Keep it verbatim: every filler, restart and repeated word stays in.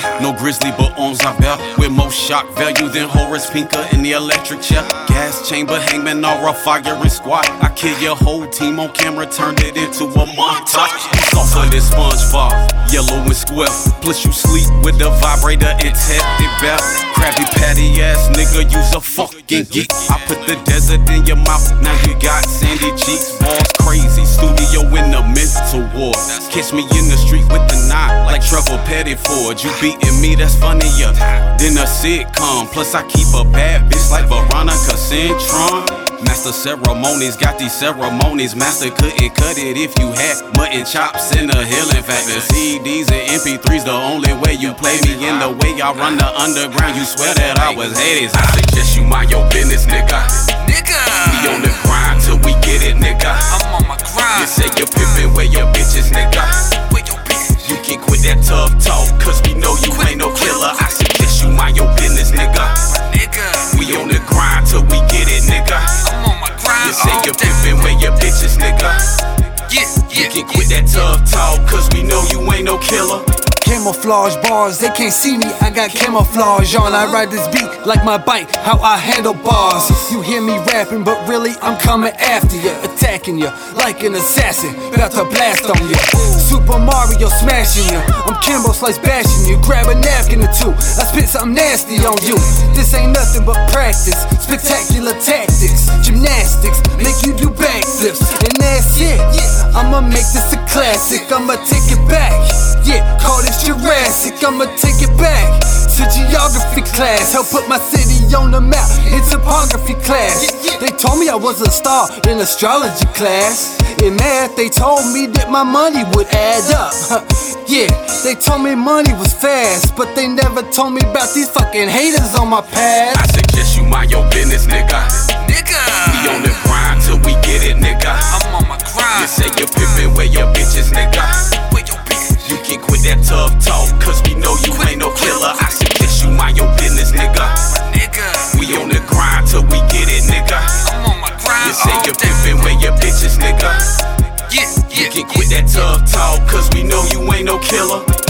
chair. No grizzly but arms are bare. With more shock value than Horace Pinker in the electric chair. Gas chamber hangman or a firing squad. I kill your whole team on camera, turned it into a montage. You saw for this Spongebob, yellow and square. Plus you sleep with a vibrator and tepid belt. Krabby Patty ass nigga, use a fucking geek. I put the desert in your mouth, now you got sandy cheeks. Walls crazy, studio in the mental war. Catch me in the street with the knot like Trevor Pettiford. You beating me, that's funnier than a sitcom. Plus I keep a bad bitch like Veronica Cintron. Master ceremonies, got these ceremonies. Master couldn't cut it if you had mutton chops in a healing factor. C Ds and M P threes, the only way you play me. In the way I run the underground, you swear that I was Hades. I suggest you mind your business, nigga. Nigga, we on the grind till we get it, nigga. I'm on my grind. You say you're pimpin', where your bitches, nigga? Where your bitches? You can quit that tough talk, cause we know you ain't no killer. I suggest you mind your business, nigga. Nigga, we on the grind till we get it, nigga. You say you're pimpin' with your bitches, nigga. Yeah, yeah, you can quit that tough talk, cause we know you ain't no killer. Camouflage bars, they can't see me, I got camouflage on. I ride this beat like my bike, how I handle bars. You hear me rapping, but really I'm coming after you, attacking you like an assassin, about to blast on you. Super Mario smashing you, I'm Kimbo Slice bashing you. Grab a napkin or two, I spit something nasty on you. This ain't nothing but practice, spectacular tactics, gymnastics, make you do backflips. And that's it, I'ma make this a classic, I'ma take it back. Yeah, call this Jurassic, I'ma take it back to geography class. Help put my city on the map in topography class. They told me I was a star in astrology class. In math, they told me that my money would add up. Yeah, they told me money was fast, but they never told me about these fucking haters on my past. I suggest you mind your business, nigga. Nigga, we on the grind till we get it, nigga. I'm on my grind. You say you're pimpin', where your bitches, nigga? Where your bitches? You can quit that tough talk, cause we know you ain't no killer. I suggest you mind your business, nigga. Nigga, we on the grind till we get it, nigga. I'm on my grind. You say you're pimpin', where your bitches, nigga? Yeah, yeah, you can quit that tough talk, cause we know you ain't no killer.